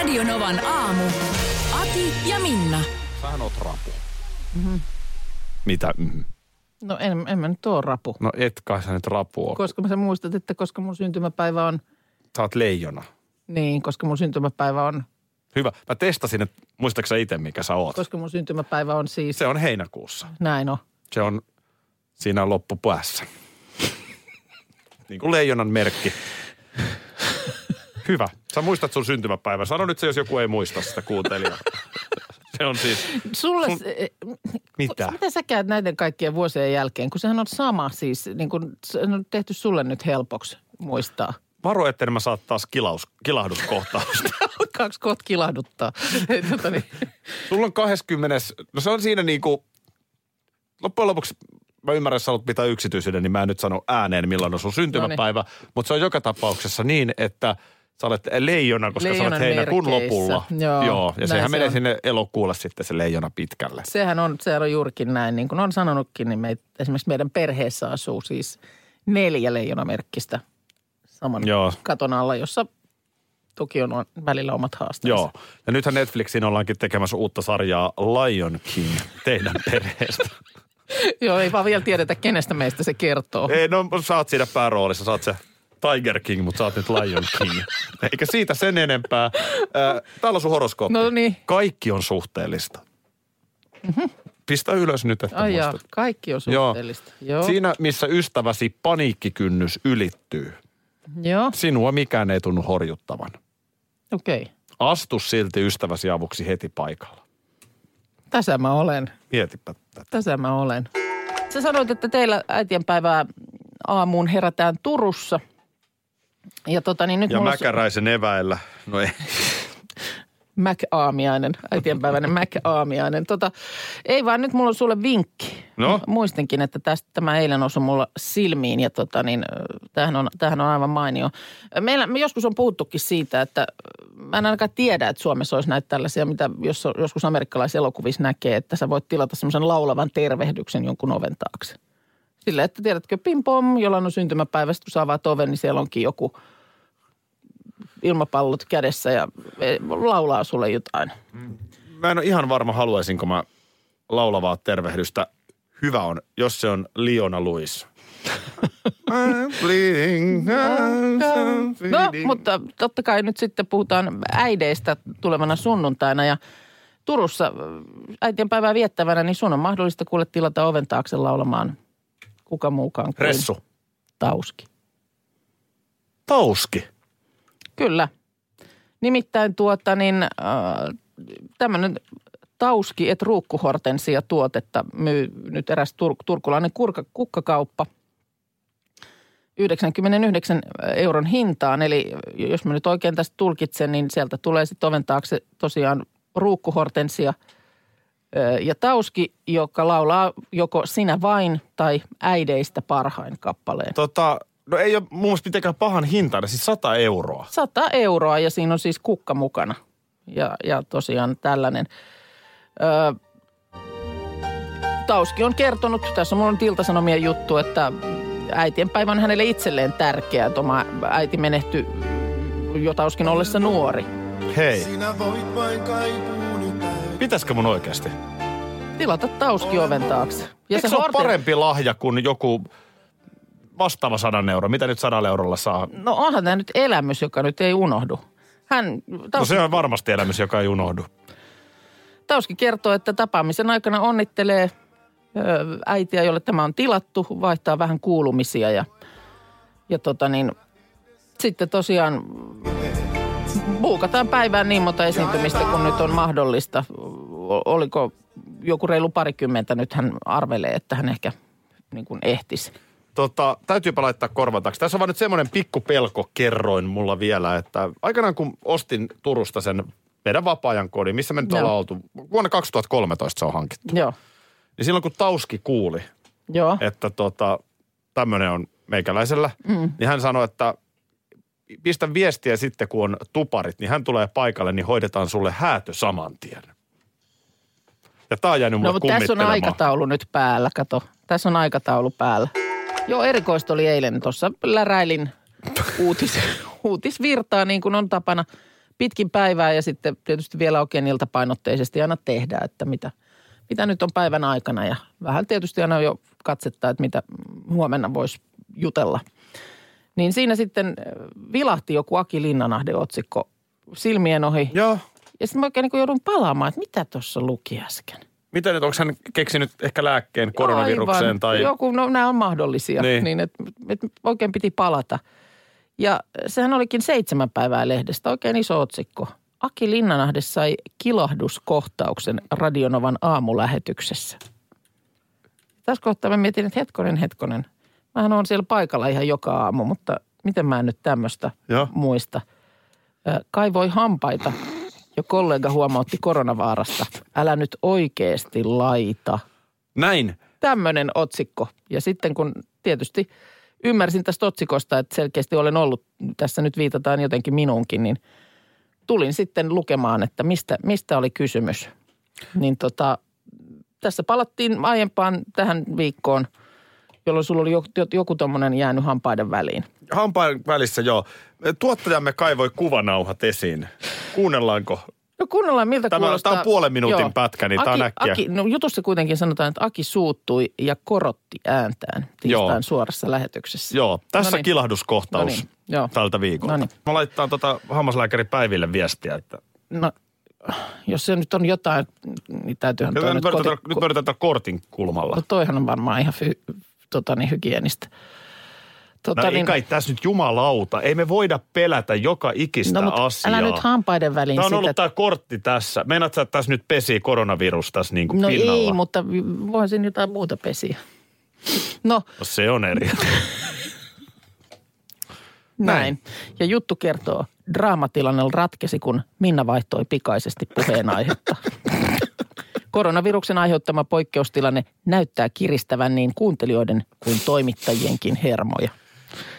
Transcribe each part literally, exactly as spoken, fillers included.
Radio Novan aamu. Aki ja Minna. Sähän oot rapu. Mm-hmm. Mitä? Mm-hmm. No en, en mä nyt oo rapu. No et kai sä nyt rapu oo. Koska mä sä muistat, että koska mun syntymäpäivä on... Sä oot leijona. Niin, koska mun syntymäpäivä on... Hyvä. Mä testasin, että muistatko sä ite, mikä sä oot? Koska mun syntymäpäivä on siis... Se on heinäkuussa. Näin on. Se on siinä loppupäässä. Niin kuin leijonan merkki. Hyvä. Sä muistat sun syntymäpäivän. Sano nyt se, jos joku ei muista sitä kuuntelijaa. Se on siis... Sulle... Sun... Se, mitä? Mitä sä käyt näiden kaikkien vuosien jälkeen? Kun sehän on sama siis, niin kuin se on tehty sulle nyt helpoksi muistaa. Varo, etten mä saa taas kilaus, kilahduskohtausta. Kaksi kohta kilahduttaa. Totani. Sulla on kahdeskymmenes No se on siinä niinku... Loppujen lopuksi... Mä ymmärrän, että sä haluat pitää yksityisyyden, niin mä en nyt sano ääneen, milloin on sun syntymäpäivä. Mutta se on joka tapauksessa niin, että sä olet leijona, koska Leijonan sä olet heinäkuun lopulla. Joo, Joo. Ja sehän se menee on. Sinne elokuulle sitten se leijona pitkälle. Sehän on, sehän on juurikin näin. Niin kuin on sanonutkin, niin me, esimerkiksi meidän perheessä asuu siis neljä leijonamerkkistä saman Joo. katon alla, jossa toki on välillä omat haasteensa. Joo, ja nythän Netflixiin ollaankin tekemässä uutta sarjaa Lion King teidän perheestä. Joo, ei vaan vielä tiedetä, kenestä meistä se kertoo. Ei, no sä oot siinä pääroolissa, sä oot se Tiger King, mutta sä oot nyt Lion King. Eikä siitä sen enempää. Täällä on sun horoskooppi. No niin. Kaikki on suhteellista. Mm-hmm. Pistä ylös nyt, että Ai muistat. Jaa, kaikki on suhteellista. Joo. Siinä, missä ystäväsi paniikkikynnys ylittyy. Joo. Sinua mikään ei tunnu horjuttavan. Okei. Okay. Astu silti ystäväsi avuksi heti paikalla. Tässä mä olen. Mietipä tätä. Tässä mä olen. Sä sanoit, että teillä äitienpäivää aamuun herätään Turussa. Ja tota niin nyt ja mulla... Ja mäkäräisen on... eväillä. No ei. Mäk-aamiainen. Äitienpäiväinen mäk-aamiainen. Tota, ei vaan nyt mulla on sulle vinkki. No? Muistinkin, että tästä tämä eilen osui mulla silmiin ja tota niin, tämähän on, tämähän on aivan mainio. Meillä, me joskus on puhuttukin siitä, että mä en ainakaan tiedä, että Suomessa olisi näitä tällaisia, mitä jos, joskus amerikkalaiselokuvissa näkee, että sä voit tilata semmoisen laulavan tervehdyksen jonkun oven taakse. Sillä, että tiedätkö, pim-pom, jollain on syntymäpäivä, kun sä avaat oven, niin siellä onkin joku ilmapallot kädessä ja laulaa sulle jotain. Mä en ole ihan varma, haluaisinko mä laulavaa tervehdystä. Hyvä on, jos se on Leona Lewis. I'm bleeding, I'm bleeding. No, mutta totta kai nyt sitten puhutaan äideistä tulevana sunnuntaina ja Turussa äitienpäivää viettävänä, niin sun on mahdollista kuule tilata oven taakse laulamaan kuka muukaan kuin... Ressu. Tauski. Tauski? Kyllä. Nimittäin tuota niin äh, tämmöinen... Tauski et ruukkuhortensia tuotetta myy nyt eräs tur- turkulainen kurka- kukkakauppa yhdeksänkymmentäyhdeksän euron hintaan. Eli jos mä nyt oikein tästä tulkitsen, niin sieltä tulee sitten oven taakse tosiaan ruukkuhortensia ja Tauski, joka laulaa joko Sinä vain tai Äideistä parhain kappaleen. Tota, no ei ole muun muassa mitenkään pahan hintaana, siis sata euroa. sata euroa ja siinä on siis kukka mukana ja, ja tosiaan tällainen... Öö, Tauski on kertonut, tässä on mun Ilta-Sanomien juttu, että äitienpäivä on hänelle itselleen tärkeä, että oma äiti menehtyi jo Tauskin ollessa nuori. Hei. Pitäisikö mun oikeasti? Tilata Tauski oven taakse. Ja eikö se on horten... parempi lahja kuin joku vastaava sadan euro? Mitä nyt sadan eurolla saa? No onhan tämä nyt elämys, joka nyt ei unohdu. Hän, Tauski... No se on varmasti elämys, joka ei unohdu. Tauski kertoo, että tapaamisen aikana onnittelee äitiä, jolle tämä on tilattu, vaihtaa vähän kuulumisia ja, ja tota niin, sitten tosiaan buukataan päivään niin monta esiintymistä, kun nyt on mahdollista. Oliko joku reilu parikymmentä, nyt hän arvelee, että hän ehkä niin kuin ehtisi. Tota, täytyypä laittaa korvan taakse. Tässä on vaan nyt semmoinen pikkupelko kerroin mulla vielä, että aikanaan kun ostin Turusta sen meidän vapaa-ajan kodin, missä me nyt Joo. ollaan oltu, vuonna kaksituhattakolmetoista se on hankittu. Joo. Niin silloin kun Tauski kuuli, Joo. että tota, tämmöinen on meikäläisellä, mm. niin hän sanoi, että pistä viestiä sitten, kun on tuparit, niin hän tulee paikalle, niin hoidetaan sulle häätö saman tien. Ja tää on jäänyt mulle no, kummittelemaan. No, mutta tässä on aikataulu nyt päällä, kato. Tässä on aikataulu päällä. Joo, erikoista oli eilen. Tuossa läräilin uutis, uutisvirtaa, niin kuin on tapana pitkin päivää ja sitten tietysti vielä oikein iltapainotteisesti aina tehdään, että mitä, mitä nyt on päivän aikana. Ja vähän tietysti aina jo katsettaa, että mitä huomenna voisi jutella. Niin siinä sitten vilahti joku Aki Linnanahde otsikko silmien ohi. Joo. Ja sitten mä oikein niin joudun palaamaan, että mitä tuossa luki äsken. Mitä nyt, onko hän keksinyt ehkä lääkkeen koronavirukseen? Aivan. Tai... Joku, no nämä on mahdollisia, niin, niin että et oikein piti palata. Ja sehän olikin Seitsemän päivää -lehdestä, oikein iso otsikko. Aki Linnanahde sai kilahduskohtauksen Radio Novan aamulähetyksessä. Tässä kohtaa mä mietin, että hetkonen, hetkonen. Mähän on siellä paikalla ihan joka aamu, mutta miten mä en nyt tämmöistä muista. Kaivoi hampaita. Jo kollega huomautti koronavaarasta. Älä nyt oikeasti laita. Näin. Tämmöinen otsikko. Ja sitten kun tietysti ymmärsin tästä otsikosta, että selkeästi olen ollut, tässä nyt viitataan jotenkin minuunkin, niin tulin sitten lukemaan, että mistä, mistä oli kysymys. Niin tota, tässä palattiin aiempaan tähän viikkoon, jolloin sulla oli joku, joku tommoinen jäänyt hampaiden väliin. Hampaiden välissä, joo. Tuottajamme kaivoi kuvanauhat esiin. Kuunnellaanko? No kuunnellaan, miltä tämä kuulostaa. Tämä on puolen minuutin Joo. pätkä, niin Aki, tämä on äkkiä. Aki, no jutussa kuitenkin sanotaan, että Aki suuttui ja korotti ääntään tiistain Joo. suorassa lähetyksessä. Joo, tässä Noniin. kilahduskohtaus Noniin. tältä viikolta. Noniin. Mä laittaa tota hammaslääkäri Päiville viestiä, että... No, jos se nyt on jotain, niin täytyyhän... Nyt pyöritään koti... tätä kortin kulmalla. No toihan on varmaan ihan fy, tota niin, hygienistä. Tota, no niin, ei kai tässä nyt jumalauta. Ei me voida pelätä joka ikistä no, asiaa. Älä nyt hampaiden väliin sitä. Tämä on sitä. Ollut tämä kortti tässä. Meinaat sä, että tässä nyt pesii koronavirus tässä niin kuin no pinnalla? No ei, mutta voisin jotain muuta pesiä. No, no se on eri. Näin. Näin. Ja juttu kertoo, draamatilanne ratkesi, kun Minna vaihtoi pikaisesti puheenaihetta. Koronaviruksen aiheuttama poikkeustilanne näyttää kiristävän niin kuuntelijoiden kuin toimittajienkin hermoja.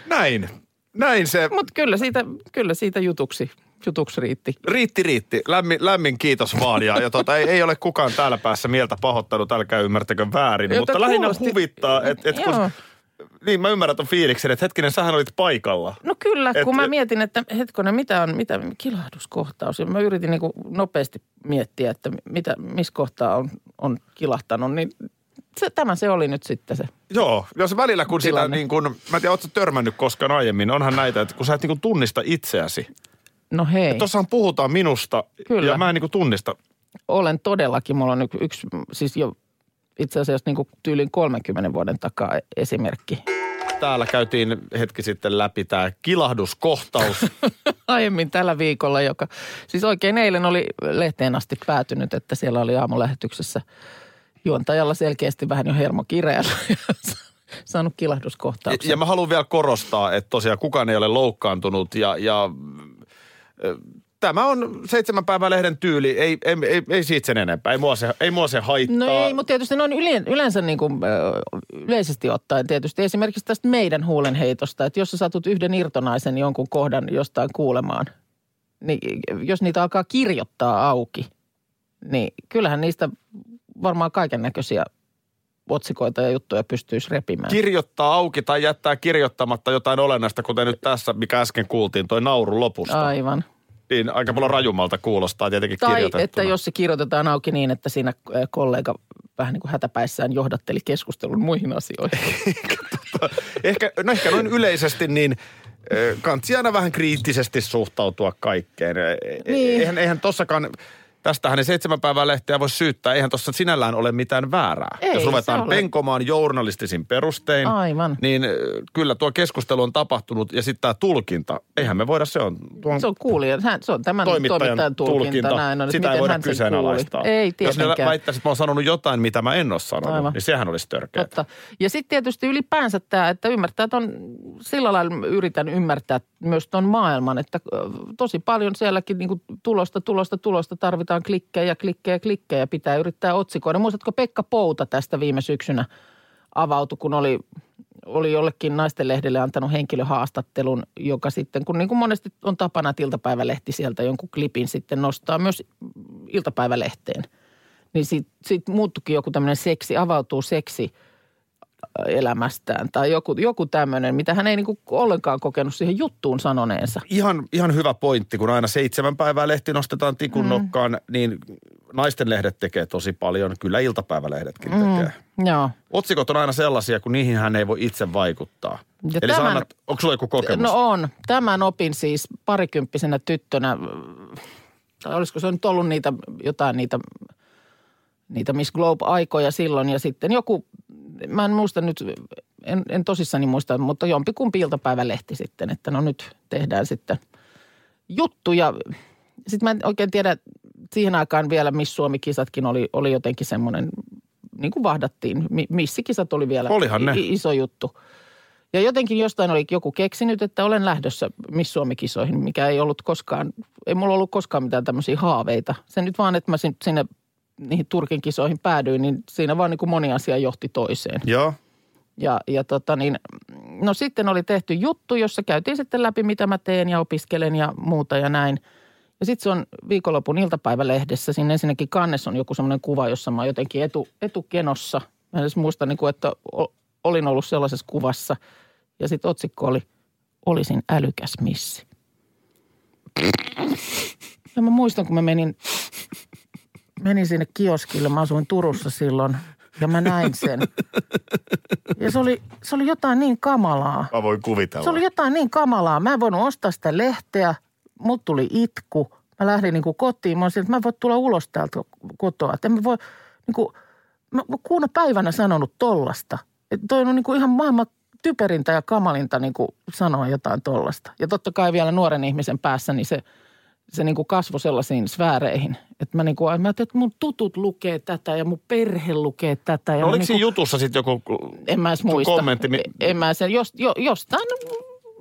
Näin, näin se. Mutta kyllä siitä, kyllä siitä jutuksi, jutuksi riitti. Riitti, riitti. Lämmin, lämmin kiitos vaan. Ja, ja tuota, ei, ei ole kukaan täällä päässä mieltä pahoittanut, älkää ymmärtäkö väärin. Jota mutta kuulosti. Lähinnä huvittaa, että et kun... Niin, mä ymmärrän ton fiiliksen, että hetkinen, sähän olit paikalla. No kyllä, et, kun mä mietin, että hetkinen, mitä on, mitä kilahduskohtaus. Ja mä yritin niin kuin nopeasti miettiä, että mitä, missä kohtaa on, on kilahtanut, niin se, tämä se oli nyt sitten se. Joo, jos välillä kun tilanne. Sitä niin kuin, mä en tiedä, ootko sä törmännyt koskaan aiemmin, onhan näitä, että kun sä et niin kuin tunnista itseäsi. No hei. Että tossahan puhutaan minusta kyllä. ja mä en niin kuin tunnista. Olen todellakin, mulla on yksi, yksi siis jo... Itse asiassa niin kuin tyylin kolmenkymmenen vuoden takaa esimerkki. Täällä käytiin hetki sitten läpi tämä kilahduskohtaus. Aiemmin tällä viikolla, joka siis oikein eilen oli lehteen asti päätynyt, että siellä oli aamulähetyksessä juontajalla selkeästi vähän jo hermo kireällä saanut kilahduskohtauksen. Ja mä haluan vielä korostaa, että tosiaan kukaan ei ole loukkaantunut ja... ja tämä on Seitsemän päivää -lehden tyyli, ei, ei, ei, ei siitä sen enempää, ei mua se, ei mua se haittaa. No ei, mutta tietysti noin yleensä niin kuin yleisesti ottaen tietysti esimerkiksi tästä meidän huulenheitosta, että jos sä satut yhden irtonaisen jonkun kohdan jostain kuulemaan, niin jos niitä alkaa kirjoittaa auki, niin kyllähän niistä varmaan kaiken näköisiä otsikoita ja juttuja pystyisi repimään. Kirjoittaa auki tai jättää kirjoittamatta jotain olennaista, kuten nyt tässä, mikä äsken kuultiin, toi nauru lopusta. Aivan. Niin, aika paljon rajumalta kuulostaa tietenkin kirjoitettuna. Tai että jos se kirjoitetaan auki niin, että siinä kollega vähän niin kuin hätäpäissään johdatteli keskustelun muihin asioihin. ehkä, no ehkä noin yleisesti niin kansi aina vähän kriittisesti suhtautua kaikkeen. Niin. Eihän, eihän tossakaan, Tästähän ei seitsemän päivää lehteä voi syyttää. Eihän tuossa sinällään ole mitään väärää. Ei, jos ruvetaan penkomaan journalistisin perustein, aivan, niin kyllä tuo keskustelu on tapahtunut. Ja sitten tämä tulkinta, eihän me voida, se on, tuon se on kuulija, se on tämän toimittajan, toimittajan tulkinta. tulkinta. Näin on, sitä ei voida kyseenalaistaa. Ei, jos ne väittäisi, että mä oon sanonut jotain, mitä mä en ole sanonut, aivan, niin sehän olisi törkeää. Totta. Ja sitten tietysti ylipäänsä tämä, että ymmärtää, että on sillä lailla yritän ymmärtää myös tuon maailman, että tosi paljon sielläkin niin kuin tulosta, tulosta, tulosta tarvitaan. Klikkejä, klikkejä, klikkejä. Pitää yrittää otsikoida. Muistatko Pekka Pouta tästä viime syksynä avautui, kun oli, oli jollekin naistenlehdelle antanut henkilöhaastattelun, joka sitten, kun niin kuin monesti on tapana, että iltapäivälehti sieltä jonkun klipin sitten nostaa myös iltapäivälehteen. Niin sitten sit muuttukin joku tämmöinen seksi, avautuu seksi elämästään tai joku, joku tämmöinen, mitä hän ei niinku ollenkaan kokenut siihen juttuun sanoneensa. Ihan, ihan hyvä pointti, kun aina seitsemän päivää lehti nostetaan tikun mm. nokkaan, niin naistenlehdet tekee tosi paljon, kyllä iltapäivälehdetkin mm. tekee. Joo. Otsikot on aina sellaisia, kun niihin hän ei voi itse vaikuttaa. Ja eli tämän, annat, onko sulla joku kokemus? No on. Tämän opin siis parikymppisenä tyttönä, tai olisiko se nyt ollut niitä, jotain niitä, niitä Miss Globe-aikoja silloin ja sitten joku, mä en muista nyt, en, en tosissani muista, mutta jompikumpi iltapäivälehti sitten, että no nyt tehdään sitten juttu. Ja sitten mä en oikein tiedä, siihen aikaan vielä Miss Suomi-kisatkin oli, oli jotenkin semmoinen, niin kuin vahdattiin. Missikisat oli vielä iso juttu. Ja jotenkin jostain oli joku keksinyt, että olen lähdössä Miss Suomi-kisoihin, mikä ei ollut koskaan, ei mulla ollut koskaan mitään tämmöisiä haaveita. Se nyt vaan, että mä sinne niihin Turkin kisoihin päädyin, niin siinä vaan niin kuin moni asia johti toiseen. Joo. Ja, ja tota niin, no sitten oli tehty juttu, jossa käytiin sitten läpi, mitä mä teen ja opiskelen ja muuta ja näin. Ja sitten se on viikonlopun iltapäivälehdessä. Siinä ensinnäkin kannessa on joku semmoinen kuva, jossa mä oon jotenkin etu, etukenossa. Mä en edes muista, niin kuin, että olin ollut sellaisessa kuvassa. Ja sitten otsikko oli, olisin älykäs missi. Ja mä muistan, kun mä menin... Menin sinne kioskille, mä asuin Turussa silloin ja mä näin sen. Ja se oli, se oli jotain niin kamalaa. Mä voin kuvitella. Se oli jotain niin kamalaa. Mä en voinut ostaa sitä lehteä, mut tuli itku. Mä lähdin niin kuin kotiin, mä olin siltä, että mä en voi tulla ulos täältä kotoa. Että en mä voi, niin kuin, mä oon kuuna päivänä sanonut tollasta. Että toi on niin kuin ihan maailman typerintä ja kamalinta niin kuin sanoa jotain tollasta. Ja totta kai vielä nuoren ihmisen päässä, niin se... Se niin kuin kasvoi sellaisiin sfääreihin, että mä, niin kuin, mä ajattelin, että mun tutut lukee tätä ja mun perhe lukee tätä. Ja no oliko niin siinä jutussa sitten joku en mä muista. Kommentti? En, en mä sen, jos, jo, jostain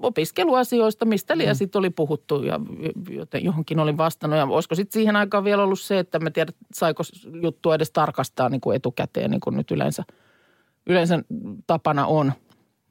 opiskeluasioista, mistä liian mm. sitten oli puhuttu ja joten johonkin olin vastannut. Ja olisiko sitten siihen aikaan vielä ollut se, että mä tiedän, saiko juttua edes tarkastaa niin kuin etukäteen, niin kuin nyt yleensä, yleensä tapana on.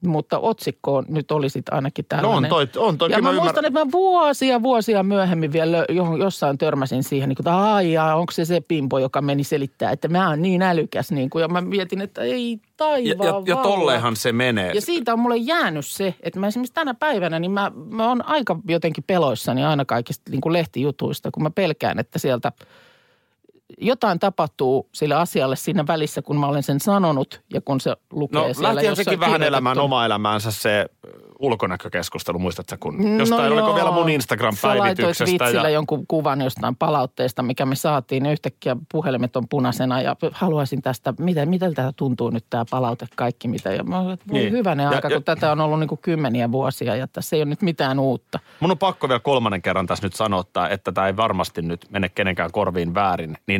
Mutta otsikko nyt oli sitten ainakin tällainen. No on toi, on toi. Ja mä, mä muistan, että mä vuosia, vuosia myöhemmin vielä jossain törmäsin siihen, niin kuin, että aijaa, onko se se pimpo, joka meni selittää, että mä oon niin älykäs. Niin kuin, ja mä mietin, että ei taivaan ja, ja, ja tollehan se menee. Ja siitä on mulle jäänyt se, että mä esimerkiksi tänä päivänä, niin mä, mä oon aika jotenkin peloissani aina kaikista niin kuin lehtijutuista, kun mä pelkään, että sieltä jotain tapahtuu sille asialle siinä välissä, kun mä olen sen sanonut ja kun se lukee no, siellä. No lähtien sekin vähän elämään omaa elämäänsä se ulkonäkökeskustelu, muistatko kun? No jostain, joo, oliko vielä mun Instagram-päivityksestä? Sä laitoit vitsillä ja... jonkun kuvan jostain palautteesta, mikä me saatiin. Yhtäkkiä puhelimet on punaisena ja haluaisin tästä, mitä, mitä tää tuntuu nyt tää palaute kaikki, mitä. Ja mä olen, voi niin. Hyvänen ja, aika, ja, kun ja... tätä on ollut niin kuin kymmeniä vuosia ja tässä ei ole nyt mitään uutta. Mun on pakko vielä kolmannen kerran tässä nyt sanoa, että tämä ei varmasti nyt mene kenenkään korviin väärin, niin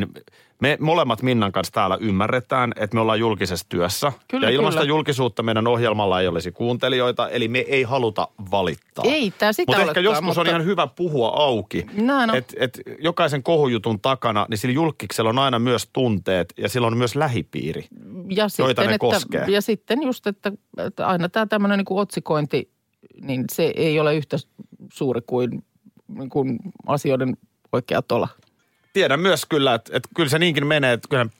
me molemmat Minnan kanssa täällä ymmärretään, että me ollaan julkisessa työssä. Kyllä, ja ilman sitä julkisuutta meidän ohjelmalla ei olisi kuuntelijoita, eli me ei haluta valittaa. Ei, tämä sitä olekaan. Mut ehkä joskus mutta... on ihan hyvä puhua auki. No, no. Että et jokaisen kohujutun takana, niin sillä julkiksella on aina myös tunteet ja sillä on myös lähipiiri, ja sitten, joita ne että, koskee. Ja sitten just, että, että aina tämä tämmöinen niin kuin otsikointi, niin se ei ole yhtä suuri kuin, niin kuin asioiden oikea tola. Tiedän myös kyllä, että, että kyllä se niinkin menee, että kyllähän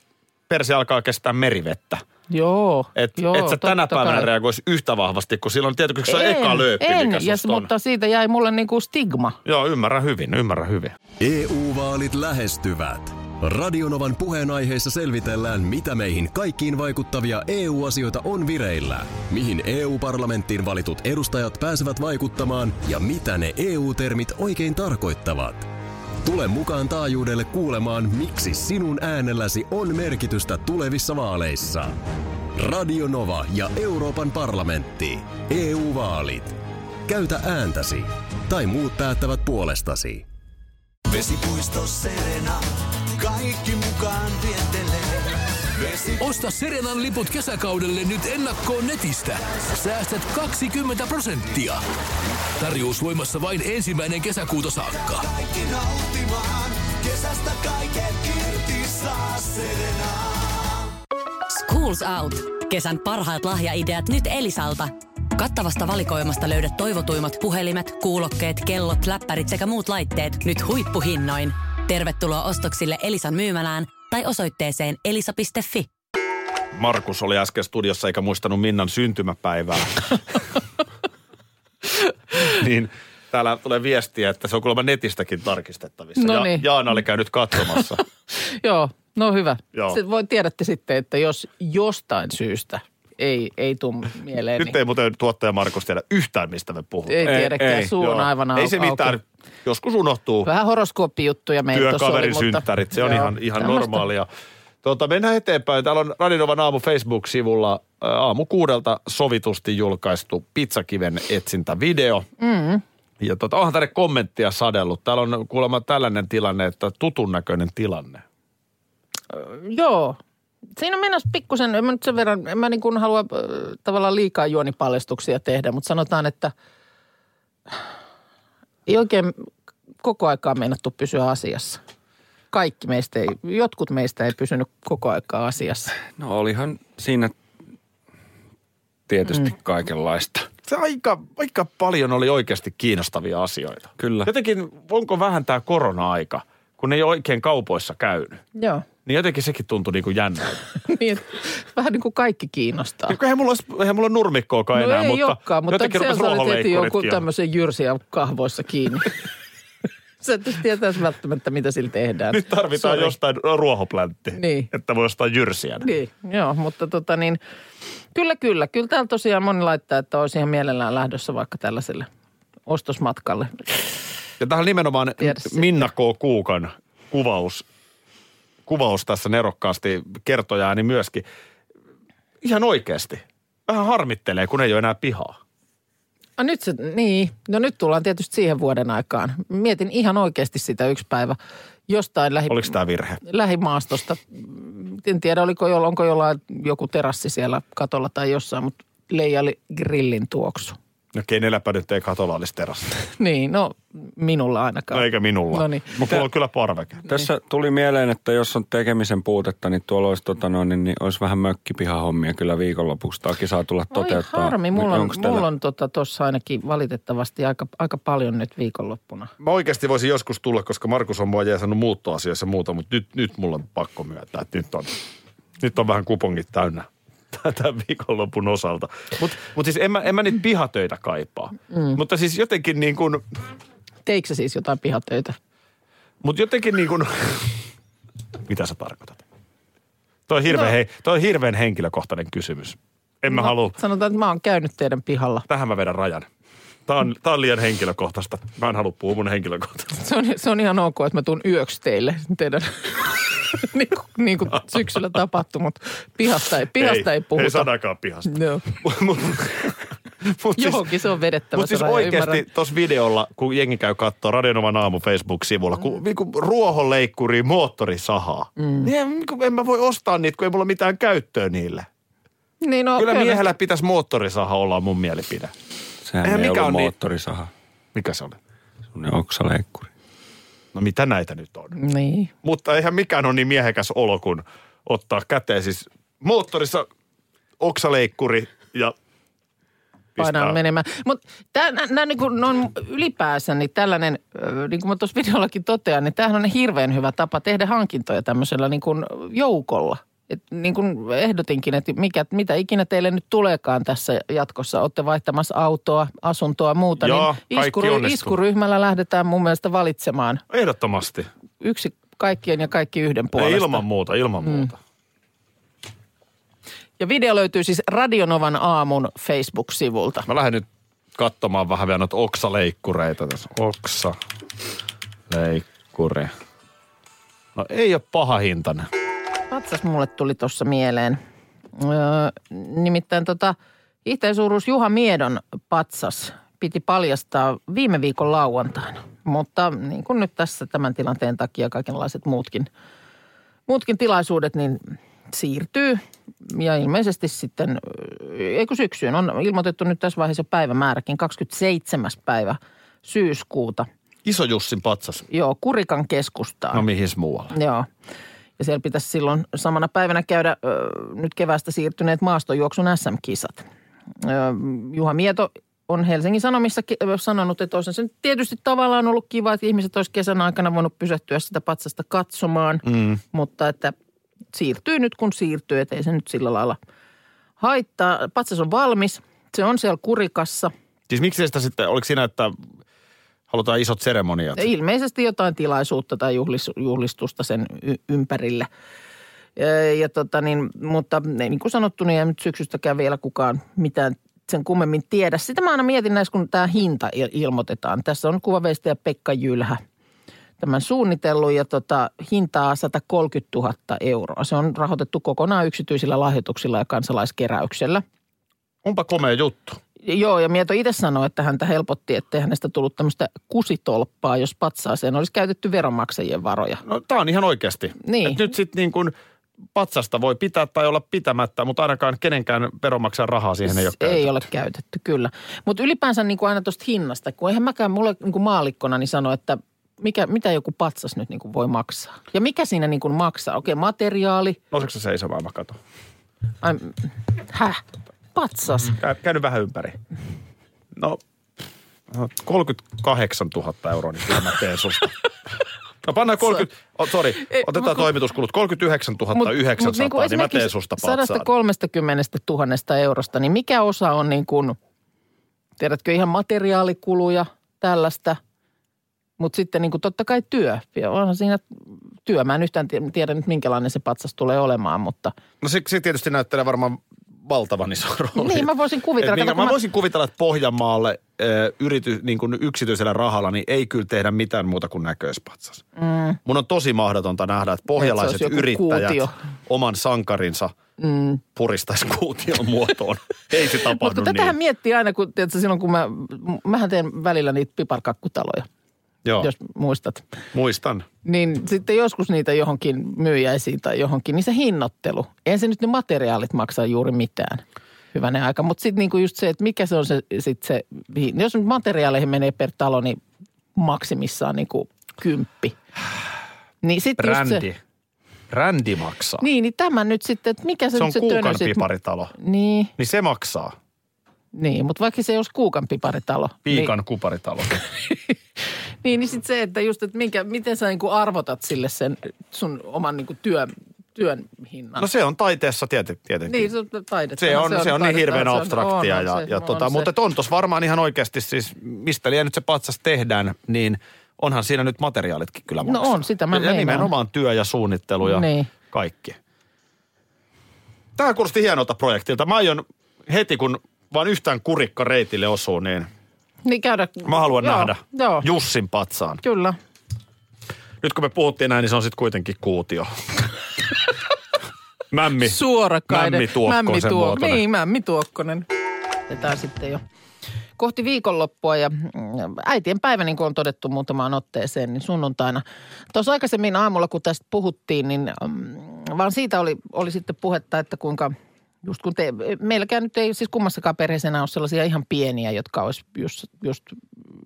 persi alkaa kestää merivettä. Joo, et, joo. Et sä tänä päivänä kai reagoisi yhtä vahvasti, kun silloin tietysti se on eka lööppi, mikä en, yes, mutta siitä jäi mulle niinku stigma. Joo, ymmärrän hyvin, ymmärrän hyvin. E U-vaalit lähestyvät. Radio Novan puheenaiheessa selvitellään, mitä meihin kaikkiin vaikuttavia E U-asioita on vireillä, mihin E U-parlamenttiin valitut edustajat pääsevät vaikuttamaan ja mitä ne E U-termit oikein tarkoittavat. Tule mukaan taajuudelle kuulemaan, miksi sinun äänelläsi on merkitystä tulevissa vaaleissa. Radio Nova ja Euroopan parlamentti. E U-vaalit. Käytä ääntäsi. Tai muut päättävät puolestasi. Vesipuisto Serena. Kaikki mukaan vientelee. Vesi... Osta Serenan liput kesäkaudelle nyt ennakkoon netistä. Säästät kaksikymmentä prosenttia. Tarjous voimassa vain ensimmäinen kesäkuuta saakka. Kaikki nauttimaan. Kesästä kaiken irti saa Serena. Schools Out. Kesän parhaat lahjaideat nyt Elisalta. Kattavasta valikoimasta löydät toivotuimmat puhelimet, kuulokkeet, kellot, läppärit sekä muut laitteet nyt huippuhinnoin. Tervetuloa ostoksille Elisan myymälään tai osoitteeseen elisa piste fi. Markus oli äsken studiossa eikä muistanut Minnan syntymäpäivää. Niin täällä tulee viestiä, että se on kuulemma netistäkin tarkistettavissa. No niin. Ja, Jaana oli käynyt katsomassa. Joo. No hyvä. Voi tiedätte sitten, että jos jostain syystä ei, ei tule mieleen. Nyt niin... ei muuten tuottaja Markus tiedä yhtään, mistä me puhutaan. Ei, ei tiedäkään, suun joo. aivan auki. Ei se mitään. Joskus unohtuu. Vähän horoskooppijuttuja meillä tuossa oli. Työkaverisynttärit, mutta... se on joo, ihan, ihan normaalia. Tuota, mennään eteenpäin. Täällä on Radio Novan aamu Facebook-sivulla aamu kuudelta sovitusti julkaistu pizzakiven etsintävideo. Mm. Ja tuota, onhan tänne kommenttia sadellut. Täällä on kuulemma tällainen tilanne, että tutun näköinen tilanne. Joo. Siinä on menossa pikkusen, en mä nyt sen verran, en mä niin kuin halua äh, tavallaan liikaa juonipaljastuksia tehdä, mutta sanotaan, että ei oikein koko aikaa meinattu pysyä asiassa. Kaikki meistä ei, jotkut meistä ei pysynyt koko aikaa asiassa. No olihan siinä tietysti mm. kaikenlaista. Se aika, aika paljon oli oikeasti kiinnostavia asioita. Kyllä. Jotenkin, onko vähän tämä korona-aika, kun ei ole oikein kaupoissa käynyt? Joo. Niin jotenkin sekin tuntui niin kuin jännältä. Niin, vähän niin kuin kaikki kiinnostaa. Eihän mulla, eihän mulla nurmikkoakaan no enää, mutta, olekaan, mutta jotenkin rupesi ruohonleikkuritkin. No ei joku tämmöisen jyrsiä kahvoissa kiinni. Sä et tietäisi välttämättä, mitä sillä tehdään. Nyt tarvitaan Sorry. jostain ruohoplantti, niin. että voi jostain jyrsiä. Niin, joo, mutta tota niin, kyllä kyllä. Kyllä täällä tosiaan moni laittaa, että olisi ihan mielellään lähdössä vaikka tällaiselle ostosmatkalle. Ja tähän nimenomaan Tiedä Minna K. Kuukan kuvaus. Kuvaus tässä nerokkaasti kertojääni myöskin. Ihan oikeasti. Vähän harmittelee, kun ei ole enää pihaa. A nyt se, niin. No nyt tullaan tietysti siihen vuoden aikaan. Mietin ihan oikeasti sitä yksi päivä jostain lähi... Oliko tämä virhe? Lähimaastosta. En tiedä, oliko jolla, onko jollain joku terassi siellä katolla tai jossain, mutta leijaili grillin tuoksu. No kenelläpä nyt ei katolla olisi terassi. Niin, no minulla ainakaan. No, eikä minulla. No niin. Mutta mulla on kyllä parveke. Tässä niin. tuli mieleen, että jos on tekemisen puutetta, niin tuolla olisi, tota noin, niin olisi vähän mökkipihahommia kyllä viikonlopuksi. Taakin saa tulla toteuttaa. Oi harmi, mulla on, mulla on tuossa tota, ainakin valitettavasti aika, aika paljon nyt viikonloppuna. Mä oikeasti voisin joskus tulla, koska Markus on mua jäsennyt muuttoasioissa ja muuta, mutta nyt, nyt mulla on pakko myöntää, että nyt on, nyt on vähän kupongit täynnä. Tämän viikonlopun osalta. Mutta mut siis en mä, en mä niitä pihatöitä kaipaa. Mm. Mutta siis jotenkin niin kuin... Teikö sä siis jotain pihatöitä? Mutta jotenkin niin kuin... Mitä sä tarkoitat? Toi on hirveän, no. hei, toi on hirveän henkilökohtainen kysymys. En mä no, halua... Sanotaan, että mä oon käynyt teidän pihalla. Tähän mä vedän rajan. Tää on, tää on liian henkilökohtaista. Mä en halua puhua mun henkilökohtaisesti. Se on, se on ihan ok, että mä tuun yöksi teille teidän... Niin kuin, niin kuin syksyllä tapahtui, mutta pihasta ei, pihasta ei, ei puhuta. Ei sanakaan pihasta. No. mut, mut Johonkin siis, se on vedettävä. Mutta siis oikeasti tuossa videolla, kun jengi käy katsoa Radio Novan aamu Facebook-sivulla, mm. kun, niin kuin ruohonleikkuri, moottorisahaa, mm. niin en, en mä voi ostaa niitä, kun ei mulla mitään käyttöä niille. Niin no, kyllä miehellä pitäisi moottorisaha olla mun mielipide. Sehän Eihän ei ollut moottorisaha. Niin... Mikä se oli? Sellainen oksaleikkuri. No mitä näitä nyt on? Niin. Mutta eihän mikään ole niin miehekäs olo, kun ottaa käteen siis moottorissa oksaleikkuri ja pistää. Painaan menemään. Mutta niinku, ylipäänsä niin tällainen, niin kuin mä tuossa videollakin totean, niin tämähän on hirveän hyvä tapa tehdä hankintoja tämmöisellä niin kuin joukolla. Et niin kuin ehdotinkin, että mikä, mitä ikinä teille nyt tuleekaan tässä jatkossa. Olette vaihtamassa autoa, asuntoa, muuta. Joo, niin iskury, iskuryhmällä lähdetään mun mielestä valitsemaan. Ehdottomasti. Yksi kaikkien ja kaikki yhden puolesta. Ei, ilman muuta, ilman mm. muuta. Ja video löytyy siis Radio Novan aamun Facebook-sivulta. Mä lähden nyt katsomaan vähän vielä noita oksaleikkureita tässä. Oksaleikkureita. Kure. No ei ole paha hintana. Katsas mulle tuli tuossa mieleen. Öö, nimittäin tota, hiihtäjäsuuruus Juha Miedon patsas piti paljastaa viime viikon lauantaina. Mutta niin kuin nyt tässä tämän tilanteen takia kaikenlaiset muutkin, muutkin tilaisuudet niin siirtyy. Ja ilmeisesti sitten, eikö syksyyn, on ilmoitettu nyt tässä vaiheessa päivämääräkin, kaksikymmentäseitsemäs päivä syyskuuta. Iso Jussin patsas. Joo, Kurikan keskustaan. No mihin muualle? Joo. Ja siellä pitäisi silloin samana päivänä käydä ö, nyt keväästä siirtyneet maastojuoksun äs äm-kisat. Ö, Juha Mieto on Helsingin Sanomissa ki- sanonut, että olisi sen tietysti tavallaan ollut kiva, että ihmiset olisi kesän aikana voinut pysähtyä sitä patsasta katsomaan. Mm. Mutta että siirtyy nyt kun siirtyy, ettei se nyt sillä lailla haittaa. Patsas on valmis, se on siellä Kurikassa. Siis miksi sitä sitten, oliko siinä, että... Halutaan isot seremoniat. Ilmeisesti jotain tilaisuutta tai juhlistusta sen y- ympärillä. Ja, ja tota niin, mutta niin kuin sanottu, niin ei nyt syksystäkään vielä kukaan mitään sen kummemmin tiedä. Sitä mä aina mietin näissä, kun tämä hinta il- ilmoitetaan. Tässä on kuvaveistäjä Pekka Jylhä tämän suunnitellut ja tota, hintaa sata kolmekymmentätuhatta euroa. Se on rahoitettu kokonaan yksityisillä lahjoituksilla ja kansalaiskeräyksellä. Onpa komea juttu. Joo, ja Mieto itse sanoi, että häntä helpotti, ettei hänestä tullut tämmöistä kusitolppaa, jos patsaaseen olisi käytetty veronmaksajien varoja. No tämä on ihan oikeasti. Niin. Et nyt sitten niin kuin patsasta voi pitää tai olla pitämättä, mutta ainakaan kenenkään veronmaksajan rahaa siihen ei ole käytetty. Ei ole käytetty, kyllä. Mutta ylipäänsä niin kuin aina tuosta hinnasta, kun eihän mäkään mulle niin kuin maallikkona niin sano, että mikä, mitä joku patsas nyt niin kuin voi maksaa. Ja mikä siinä niin kuin maksaa? Okei, materiaali. Osaatko sä seisomaan, mä katon? Ai, häh? Patsas. Käynyt vähän ympäri. No, kolmekymmentäkahdeksantuhatta euroa, niin kyllä mä teen susta. No pannaan kolmekymmentä, oh, sorry, ei, otetaan kun, toimituskulut, kolmekymmentäyhdeksäntuhatta yhdeksänsataa, niin, niin mä teen susta patsaat. satakolmekymmentätuhatta eurosta, niin mikä osa on niin kuin, tiedätkö, ihan materiaalikuluja, tällaista, mutta sitten niin kuin totta kai työ. Onhan siinä työ, mä en yhtään tiedä nyt minkälainen se patsas tulee olemaan, mutta. No se, se tietysti näyttää varmaan valtavan iso rooli. Niin, mä voisin kuvitella. Minkä, mä, mä voisin kuvitella, että Pohjanmaalle e, yrity, niin kuin yksityisellä rahalla niin ei kyllä tehdä mitään muuta kuin näköispatsas. Mm. Mun on tosi mahdotonta nähdä, että pohjalaiset et yrittäjät kuutio. Oman sankarinsa mm. puristaisi kuution muotoon. Ei se tapahdu mutta niin. Mutta tätähän miettii aina, kun, tiedätkö, silloin kun mä, mähän teen välillä niitä piparkakkutaloja. Joo. Jos muistat. Muistan. Niin sitten joskus niitä johonkin myyjäisiin tai johonkin, niin se hinnoittelu. Ei se nyt ne materiaalit maksaa juuri mitään, hyvänen aika. Mutta sitten niinku just se, että mikä se on se, sit se jos nyt materiaaleihin menee per talo, niin maksimissaan niinku kymppi. Niin sit brändi. Just se, brändi maksaa. Niin, niin tämä nyt sitten, että mikä se, se nyt se tönös. Se on kuukanpiparitalo. Niin. Niin se maksaa. Niin, mutta vaikka se ei olisi kuukanpiparitalo. Piikan niin, kuparitalo. Niin, niin sitten se, että just, että minkä, miten sä niinku arvotat sille sen sun oman niinku työn, työn hinnan? No se on taiteessa tietenkin. Niin, se on taidetta. Se on, se on, se on niin hirveän abstraktia. On, ja, on se, ja tota, on mutta on tuossa varmaan ihan oikeasti siis, mistä liian nyt se patsas tehdään, niin onhan siinä nyt materiaalitkin kyllä maksaa. No on, sitä mä meinaan. Ja nimenomaan työ ja suunnittelu ja niin. Kaikki. Tämä kuulosti hienolta projektilta. Mä aion heti, kun vaan yhtään kurikka reitille osuu, niin... Niin käydä. Mä haluan joo, nähdä joo. Jussin patsaan. Kyllä. Nyt kun me puhuttiin näin, niin se on sitten kuitenkin kuutio. mämmi. Suorakainen. Mämmi Tuokkonen. Mämmi tuok- niin, Mämmi Tuokkonen. Tätä sitten jo kohti viikonloppua ja äitien päivä, niin kuin on todettu muutamaan otteeseen, niin sunnuntaina. Tuossa aikaisemmin aamulla, kun tästä puhuttiin, niin vaan siitä oli, oli sitten puhetta, että kuinka... Just kun te, meilläkään nyt ei siis kummassakaan perheeseenä ole sellaisia ihan pieniä, jotka olisi just, just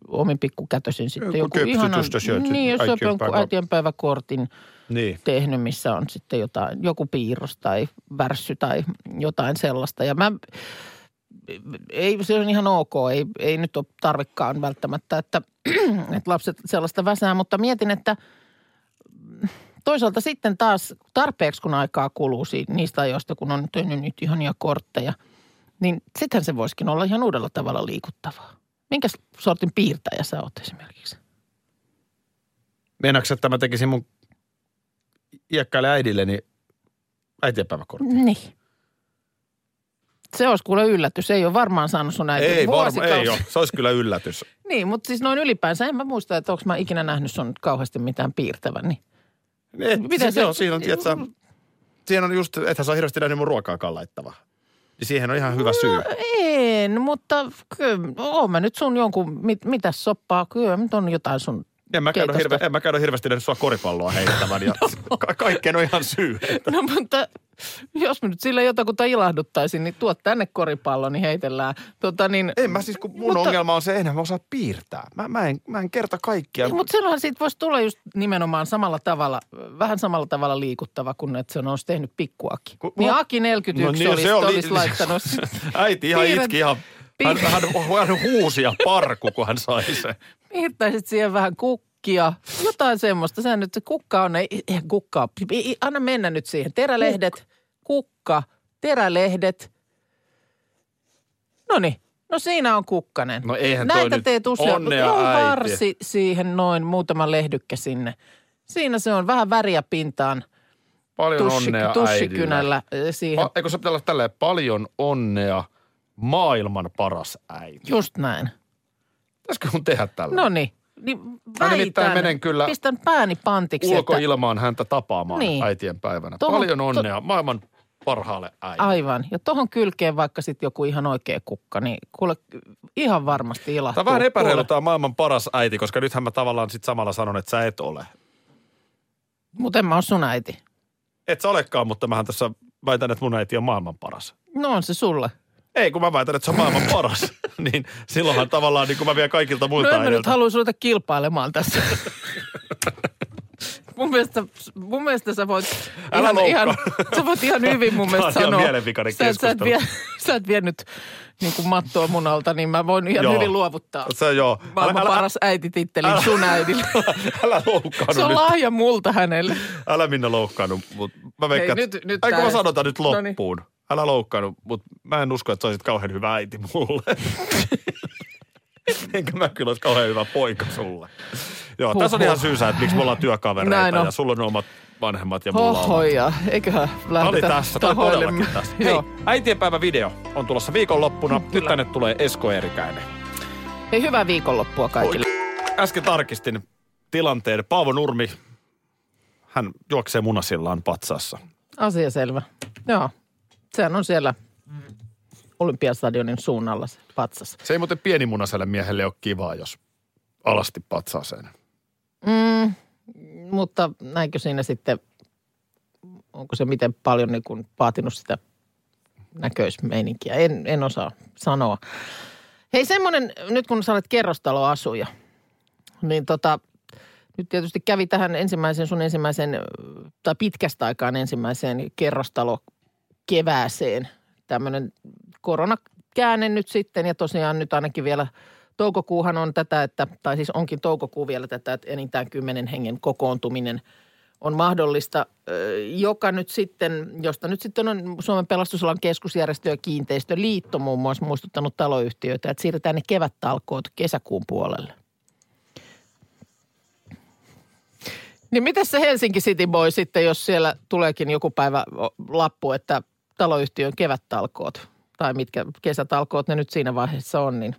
omin pikkukätösin sitten joku ihanan, niin jos on äitienpäiväkortin niin. Tehnyt, missä on sitten jotain, joku piirros tai värssy tai jotain sellaista. Ja mä, ei, se on ihan ok, ei, ei nyt ole tarvekaan välttämättä, että, että lapset sellaista väsää, mutta mietin, että... Toisaalta sitten taas tarpeeksi, kun aikaa kuluu niistä ajoista, kun on tehnyt nyt ihania kortteja, niin sittenhän se voisikin olla ihan uudella tavalla liikuttavaa. Minkä sortin piirtäjä sä oot esimerkiksi? Meinaatko, että mä tekisin mun iäkkäälle äidilleni äitienpäiväkorttia? Niin. Se olisi kuule yllätys. Ei ole varmaan saanut sun äiti ei, vuosikausi. Varma, ei ole. Se olisi kyllä yllätys. Niin, mutta siis noin ylipäänsä. En mä muista, että onko mä ikinä nähnyt sun kauheasti mitään piirtävän. Niin. Et, se, se on siinä, että sä, siihen on just, ethän sä ole hirveästi nähnyt mun ruokaakaan laittavaa. Siihen on ihan hyvä syy. No, en, mutta kyllä, oon mä nyt sun jonkun, mit, mitä soppaa, kyllä nyt on jotain sun en mä käydä hirve, En mä käydä hirveästi nähnyt sua koripalloa heittämään ja no, ka- kaikkeen on ihan syy. Että. No mutta jos mä nyt sillä jotakuta ilahduttaisin, niin tuot tänne koripallo, niin heitellään. Tota, niin, en mä siis, kun mun mutta, ongelma on se, enhän mä osaa piirtää. Mä, mä, en, mä en kerta kaikkia. Niin, mutta silloinhan siitä voisi tulla just nimenomaan samalla tavalla, vähän samalla tavalla liikuttava, kun että se on olisi tehnyt pikkuakin. Ku, niin Aki neljäkymmentäyksi no, niin, olisi, oli, olisi li- laittanut. Äiti ihan piirret, itki ihan. Hän, hän, hän huusi ja parku, kun hän sai sen. Piirtäisit siihen vähän kukkia, jotain semmoista. Sehän nyt se kukka on, ei, ei kukkaa, anna mennä nyt siihen. Terälehdet, Kuk. kukka, terälehdet. Noniin, no siinä on kukkanen. No eihän näitä toi teet nyt usein, onnea äiti. No varsi siihen noin, muutama lehdykkä sinne. Siinä se on vähän väriä pintaan. Paljon Tushik- onnea tussikynällä äidille. Siihen. Pa- eikö se pitää olla tälleen paljon onnea? Maailman paras äiti. Just näin. Pitäisikö mun tehdä tällä? No niin. Väitän, menen kyllä pistän pääni pantiksi. Ulkoilmaan että häntä tapaamaan niin äitien päivänä. Tohon, paljon onnea to... maailman parhaalle äidille. Aivan. Ja tohon kylkeen vaikka sitten joku ihan oikea kukka, niin kuule ihan varmasti ilahtuu. Tämä vähän epäreilu tämä maailman paras äiti, koska nythän mä tavallaan sitten samalla sanon, että sä et ole. Mut en mä ole sun äiti. Et sä olekaan, mutta mähän tässä väitän, että mun äiti on maailman paras. No on se sulle. Ei, kun mä väitän, että se on maailman paras, niin silloinhan tavallaan niin kuin mä vien kaikilta muilta äidiltä. No en mä nyt haluaisi ruveta kilpailemaan tässä. mun, mielestä, mun mielestä sä voit Älä ihan, ihan, sä voit ihan hyvin mun mielestä sanoa. Tämä on ihan mielenvikainen keskustelu. Sä, sä et vie nyt niin kuin mattoa mun alta, niin mä voin ihan joo. hyvin luovuttaa. Se joo. Maailman älä, paras älä, äititittelin älä, sun äidille. Älä, älä loukkaannu nyt. Se on nyt lahja multa hänelle. Älä Minna loukkaannu, mutta mä veikkaan. Ei, nyt, nyt Ei kun mä sanotaan nyt loppuun. Noniin. Älä loukkaannu, mutta mä en usko, että sä olisit kauhean hyvä äiti mulle. Enkä mä kyllä olisi kauhean hyvä poika sulle. Joo, huh, tässä on huh. ihan syysä, että miksi me ollaan työkavereita ja sulla on omat vanhemmat ja mulla on. Hohoja, eiköhän lähdetä tässä, tahoillemme. Hei, äitienpäivä video on tulossa viikonloppuna. Kyllä. Nyt tänne tulee Esko Eerikäinen. Hei, hyvää viikonloppua kaikille. Äsken tarkistin tilanteen. Paavo Nurmi, hän juoksee munasillaan patsaassa. Asia selvä, joo. Sehän on siellä Olympiastadionin suunnalla se patsas. Se ei muuten pienimunaiselle miehelle ole kivaa, jos alasti patsaaseen. Mm, mutta näinkö siinä sitten, onko se miten paljon niin kuin vaatinut sitä näköismeininkiä? En, en osaa sanoa. Hei semmoinen, nyt kun sä olet kerrostaloasuja, niin tota, nyt tietysti kävi tähän ensimmäiseen sun ensimmäiseen, tai pitkästä aikaan ensimmäiseen kerrostalo kevääseen tämmöinen koronakäänne nyt sitten ja tosiaan nyt ainakin vielä toukokuuhan on tätä, että, tai siis onkin toukokuu vielä tätä, että enintään kymmenen hengen kokoontuminen on mahdollista, joka nyt sitten, josta nyt sitten on Suomen pelastusalan keskusjärjestö ja kiinteistöliitto muun muassa muistuttanut taloyhtiöitä, että siirretään ne kevättalkoot kesäkuun puolelle. Niin miten se Helsinki City boy sitten, jos siellä tuleekin joku päivä lappu, että taloyhtiön kevättalkoot, tai mitkä kesätalkoot ne nyt siinä vaiheessa on, niin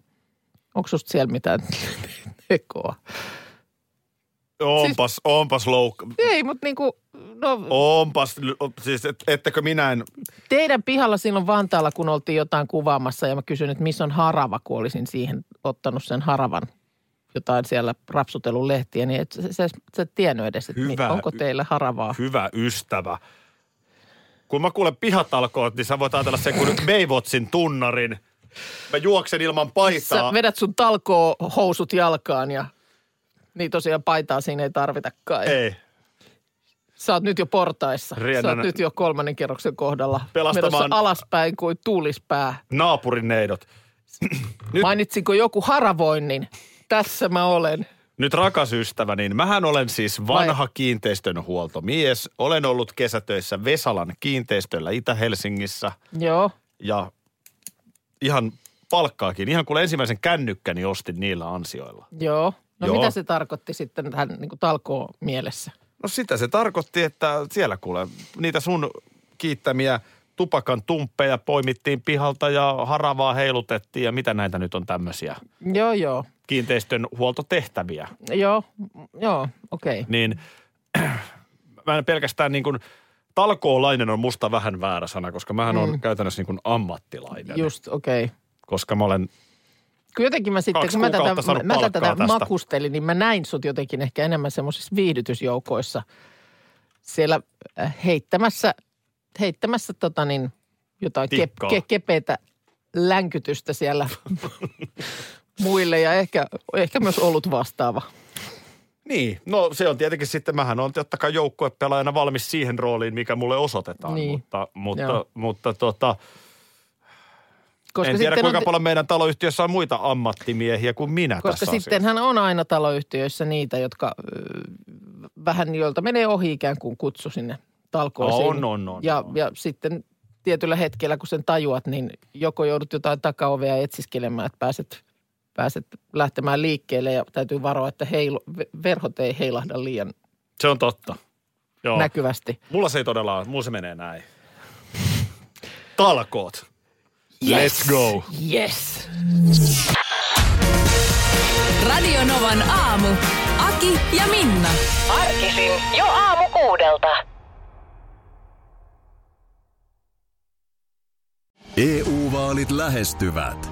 onko susta siellä mitään tekoa? Onpas, siis, onpas loukka. Ei, mutta niin kuin, no. Onpas, siis et, ettekö minä en. Teidän pihalla silloin Vantaalla, kun oltiin jotain kuvaamassa, ja mä kysyin, että missä on harava, kun olisin siihen ottanut sen haravan. Jotain siellä rapsutelun lehtiä, niin et sä, sä, sä et tiennyt edes, että hyvä, onko teillä haravaa. Hyvä ystävä. Kun mä kuulen pihatalkoot, niin sä voit ajatella sen kuin Baywatchin tunnarin. Mä juoksen ilman paitaa. Sä vedät sun talkoo housut jalkaan ja niin tosiaan paitaa siinä ei tarvitakaan. Ei. Sä oot nyt jo portaissa. Riennän. Sä oot nyt jo kolmannen kerroksen kohdalla. Pelastamaan. Menossa alaspäin kuin tuulispää. Naapurin neidot. Nyt. Mainitsinko joku haravoinnin? Tässä mä olen. Nyt rakas ystävä, niin mähän olen siis vanha Vai... kiinteistönhuoltomies. Olen ollut kesätöissä Vesalan kiinteistöllä Itä-Helsingissä. Joo. Ja ihan palkkaakin. Ihan kun ensimmäisen kännykkäni ostin niillä ansioilla. Joo. No Joo. mitä se tarkoitti sitten tähän niin kuin talkoon mielessä? No sitä se tarkoitti, että siellä kuule niitä sun kiittämiä tupakan tumppeja poimittiin pihalta ja haravaa heilutettiin ja mitä näitä nyt on tämmöisiä. Joo, joo. Kiinteistön huoltotehtäviä. Joo, joo, okei. Okay. Niin mä en pelkästään niin kuin, talkoolainen on musta vähän väärä sana, koska mähän mm. on käytännössä niin kuin ammattilainen. Just, okei. Okay. Koska mä olen... Kyllä jotenkin mä sitten, kun mä tätä, mä, mä tätä makustelin, niin mä näin sut jotenkin ehkä enemmän semmoisissa viihdytysjoukoissa siellä heittämässä, heittämässä tota niin, jotain ke, ke, kepeitä länkytystä siellä muille ja ehkä, ehkä myös ollut vastaava. Niin, no se on tietenkin sitten, mähän on totta kai joukkuepelaajana valmis siihen rooliin, mikä mulle osoitetaan, niin. mutta, mutta, mutta, mutta tota... Koska en tiedä, kuinka on... paljon meidän taloyhtiössä on muita ammattimiehiä kuin minä koska tässä asiassa. Koska sittenhän on aina taloyhtiöissä niitä, jotka äh, vähän joilta menee ohi ikään kuin kutsu sinne talkoisiin. On, on, on. Ja, on. ja sitten tietyllä hetkellä, kun sen tajuat, niin joko joudut jotain takaovea etsiskelemään, että pääset, pääset lähtemään liikkeelle ja täytyy varoa, että heilu, verhot ei heilahda liian se on totta. Joo. Näkyvästi. Mulla se ei todella ole, mulla se menee näin. Talkoot. Yes. Let's go. Yes. Radio Novan aamu. Aki ja Minna. Arkisin jo aamu kuudelta. E U-vaalit lähestyvät.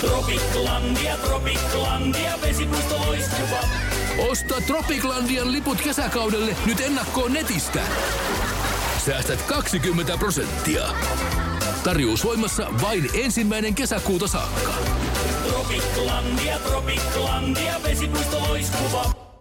Tropiclandia, Tropiclandia, vesipuisto loistuva. Osta Tropiclandian liput kesäkaudelle nyt ennakkoon netistä. Säästät kaksikymmentä prosenttia. Tarjous voimassa vain ensimmäinen kesäkuuta saakka. Tropiclandia, Tropiclandia, vesipuisto loiskuva.